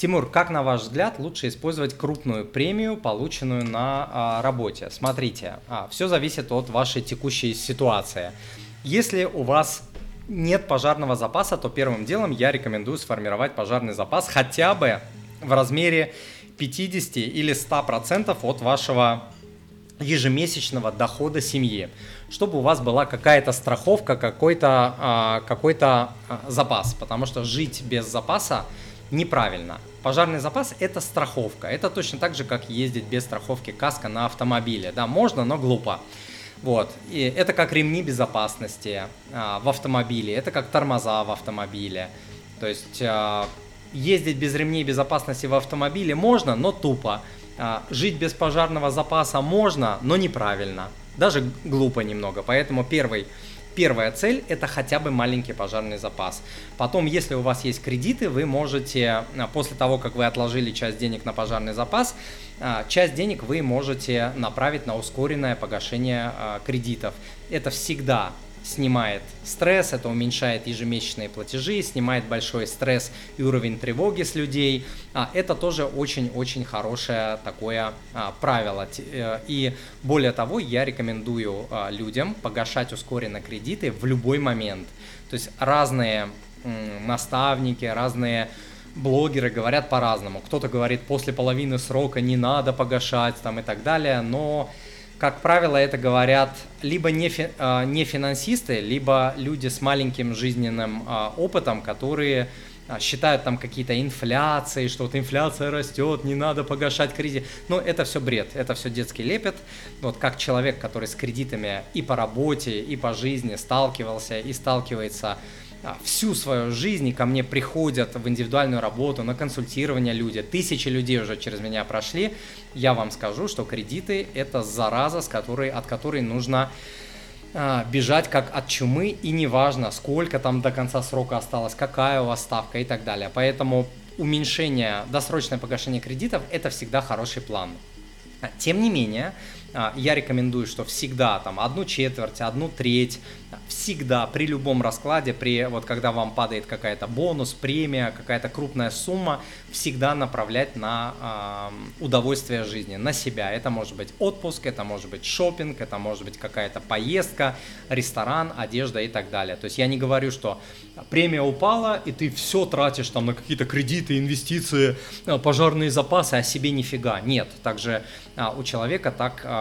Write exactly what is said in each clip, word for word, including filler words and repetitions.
Тимур, как на ваш взгляд лучше использовать крупную премию, полученную на а, работе? Смотрите, а, все зависит от вашей текущей ситуации. Если у вас нет пожарного запаса, то первым делом я рекомендую сформировать пожарный запас хотя бы в размере пятьдесят или сто процентов от вашего ежемесячного дохода семьи, чтобы у вас была какая-то страховка, какой-то, какой-то запас, потому что жить без запаса неправильно. Пожарный запас – это страховка, это точно так же, как ездить без страховки каска на автомобиле, да, можно, но глупо. Вот, и это как ремни безопасности а, в автомобиле, это как тормоза в автомобиле. То есть а, ездить без ремней безопасности в автомобиле можно, но тупо. А, жить без пожарного запаса можно, но неправильно. Даже глупо немного. Поэтому первый, первая цель – это хотя бы маленький пожарный запас. Потом, если у вас есть кредиты, вы можете, после того, как вы отложили часть денег на пожарный запас, часть денег вы можете направить на ускоренное погашение кредитов. Это всегда снимает стресс, это уменьшает ежемесячные платежи, снимает большой стресс и уровень тревоги с людей. Это тоже очень-очень хорошее такое правило. И более того, я рекомендую людям погашать ускоренно кредиты в любой момент. То есть разные наставники, разные... блогеры говорят по-разному. Кто-то говорит, после половины срока не надо погашать там, и так далее. Но, как правило, это говорят либо не, фи- не финансисты, либо люди с маленьким жизненным а, опытом, которые а, считают там какие-то инфляции, что вот инфляция растет, не надо погашать кредит. Но это все бред, это все детский лепет. Вот как человек, который с кредитами и по работе, и по жизни сталкивался и сталкивается всю свою жизнь, и ко мне приходят в индивидуальную работу, на консультирование люди, тысячи людей уже через меня прошли, я вам скажу, что кредиты – это зараза, с которой, от которой нужно э, бежать как от чумы, и неважно, сколько там до конца срока осталось, какая у вас ставка и так далее. Поэтому уменьшение, досрочное погашение кредитов – это всегда хороший план. Тем не менее, я рекомендую, что всегда там одну четверть, одну треть, всегда при любом раскладе, при, вот когда вам падает какая-то бонус, премия, какая-то крупная сумма, всегда направлять на э, удовольствие жизни, на себя. Это может быть отпуск, это может быть шопинг, это может быть какая-то поездка, ресторан, одежда и так далее. То есть я не говорю, что премия упала, и ты все тратишь там на какие-то кредиты, инвестиции, пожарные запасы, а себе нифига. Нет, также э, у человека так... Э,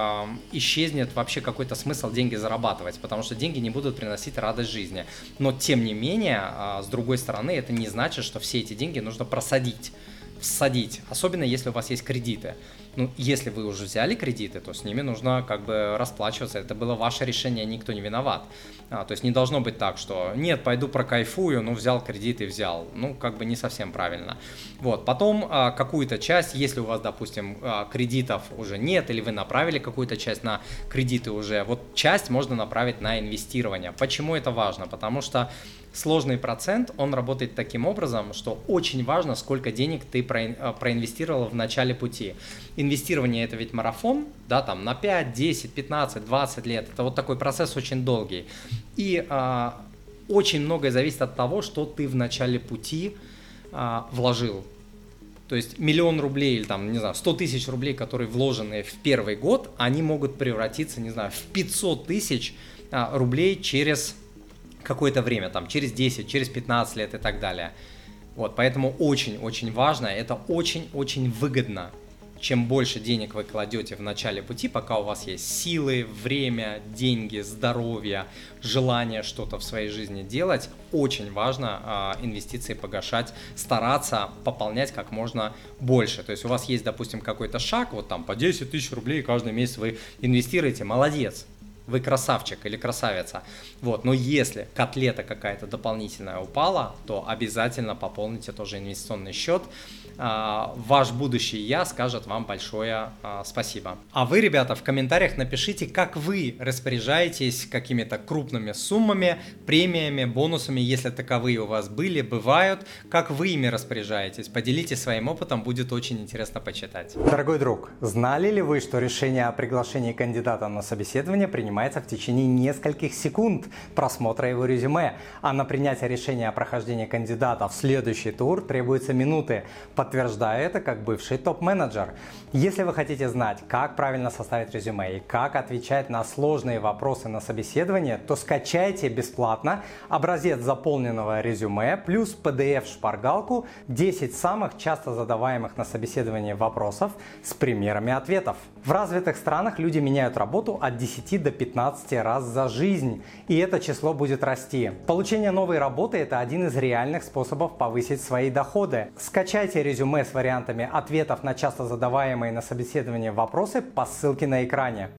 исчезнет вообще какой-то смысл деньги зарабатывать, потому что деньги не будут приносить радость жизни. Но тем не менее, с другой стороны, это не значит, что все эти деньги нужно просадить, всадить, особенно если у вас есть кредиты. Ну, если вы уже взяли кредиты, то с ними нужно как бы расплачиваться, это было ваше решение, никто не виноват. А, то есть не должно быть так, что нет, пойду прокайфую, ну взял кредит и взял, ну как бы не совсем правильно. Вот, потом а, какую-то часть, если у вас, допустим, а, кредитов уже нет, или вы направили какую-то часть на кредиты уже, вот часть можно направить на инвестирование. Почему это важно? Потому что сложный процент, он работает таким образом, что очень важно, сколько денег ты проинвестировал в начале пути. Инвестирование – это ведь марафон, да, там на пять, десять, пятнадцать, двадцать лет. Это вот такой процесс очень долгий. И а, очень многое зависит от того, что ты в начале пути а, вложил. То есть миллион рублей или там, не знаю, сто тысяч рублей, которые вложены в первый год, они могут превратиться, не знаю, в пятьсот тысяч а, рублей через какое-то время, там, через десять, через пятнадцать лет и так далее. Вот, поэтому очень-очень важно, это очень-очень выгодно. Чем больше денег вы кладете в начале пути, пока у вас есть силы, время, деньги, здоровье, желание что-то в своей жизни делать, очень важно э, инвестиции погашать, стараться пополнять как можно больше. То есть у вас есть, допустим, какой-то шаг, вот там по десять тысяч рублей каждый месяц вы инвестируете, молодец. Вы красавчик или красавица. Вот. Но если котлета какая-то дополнительная упала, то обязательно пополните тоже инвестиционный счет. Ваш будущий я скажет вам большое спасибо. А вы, ребята, в комментариях напишите, как вы распоряжаетесь какими-то крупными суммами, премиями, бонусами, если таковые у вас были, бывают. Как вы ими распоряжаетесь? Поделитесь своим опытом, будет очень интересно почитать. Дорогой друг, знали ли вы, что решение о приглашении кандидата на собеседование принимается принимается в течение нескольких секунд просмотра его резюме, а на принятие решения о прохождении кандидата в следующий тур требуется минуты, подтверждая это как бывший топ-менеджер. Если вы хотите знать, как правильно составить резюме и как отвечать на сложные вопросы на собеседование, то скачайте бесплатно образец заполненного резюме плюс пи ди эф-шпаргалку десять самых часто задаваемых на собеседовании вопросов с примерами ответов. В развитых странах люди меняют работу от десяти до пятнадцати раз за жизнь, и это число будет расти. Получение новой работы – это один из реальных способов повысить свои доходы. Скачайте резюме с вариантами ответов на часто задаваемые на собеседовании вопросы по ссылке на экране.